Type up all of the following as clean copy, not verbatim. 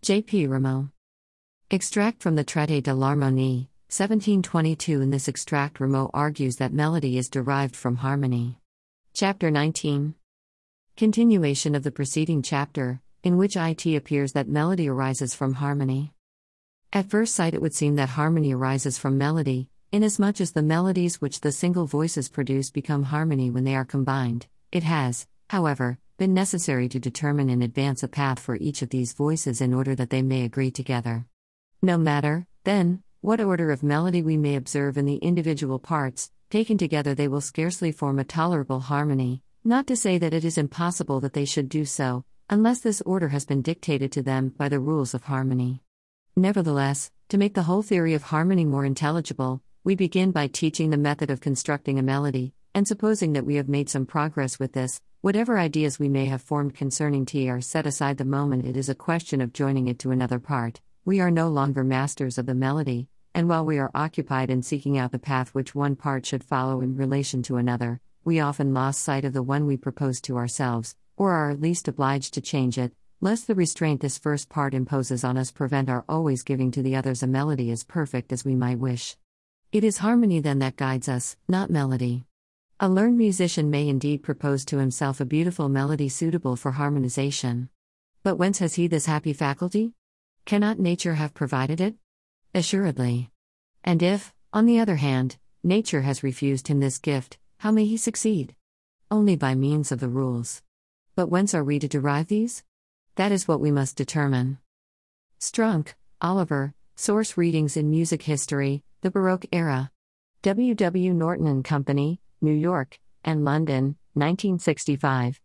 J.P. Rameau. Extract from the Traité de l'harmonie, 1722. In this extract, Rameau argues that melody is derived from harmony. Chapter 19. Continuation of the preceding chapter, in which it appears that melody arises from harmony. At first sight, it would seem that harmony arises from melody, inasmuch as the melodies which the single voices produce become harmony when they are combined. It has, however, been necessary to determine in advance a path for each of these voices in order that they may agree together. No matter, then, what order of melody we may observe in the individual parts, taken together they will scarcely form a tolerable harmony, not to say that it is impossible that they should do so, unless this order has been dictated to them by the rules of harmony. Nevertheless, to make the whole theory of harmony more intelligible, we begin by teaching the method of constructing a melody, and supposing that we have made some progress with this, whatever ideas we may have formed concerning it are set aside the moment it is a question of joining it to another part. We are no longer masters of the melody, and while we are occupied in seeking out the path which one part should follow in relation to another, we often lose sight of the one we propose to ourselves, or are at least obliged to change it, lest the restraint this first part imposes on us prevent our always giving to the others a melody as perfect as we might wish. It is harmony then that guides us, not melody. A learned musician may indeed propose to himself a beautiful melody suitable for harmonization. But whence has he this happy faculty? Cannot nature have provided it? Assuredly. And if, on the other hand, nature has refused him this gift, how may he succeed? Only by means of the rules. But whence are we to derive these? That is what we must determine. Strunk, Oliver, Source Readings in Music History, The Baroque Era. W. W. Norton and Company, New York, and London, 1965.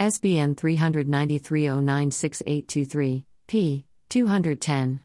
ISBN 393-096823, p. 210.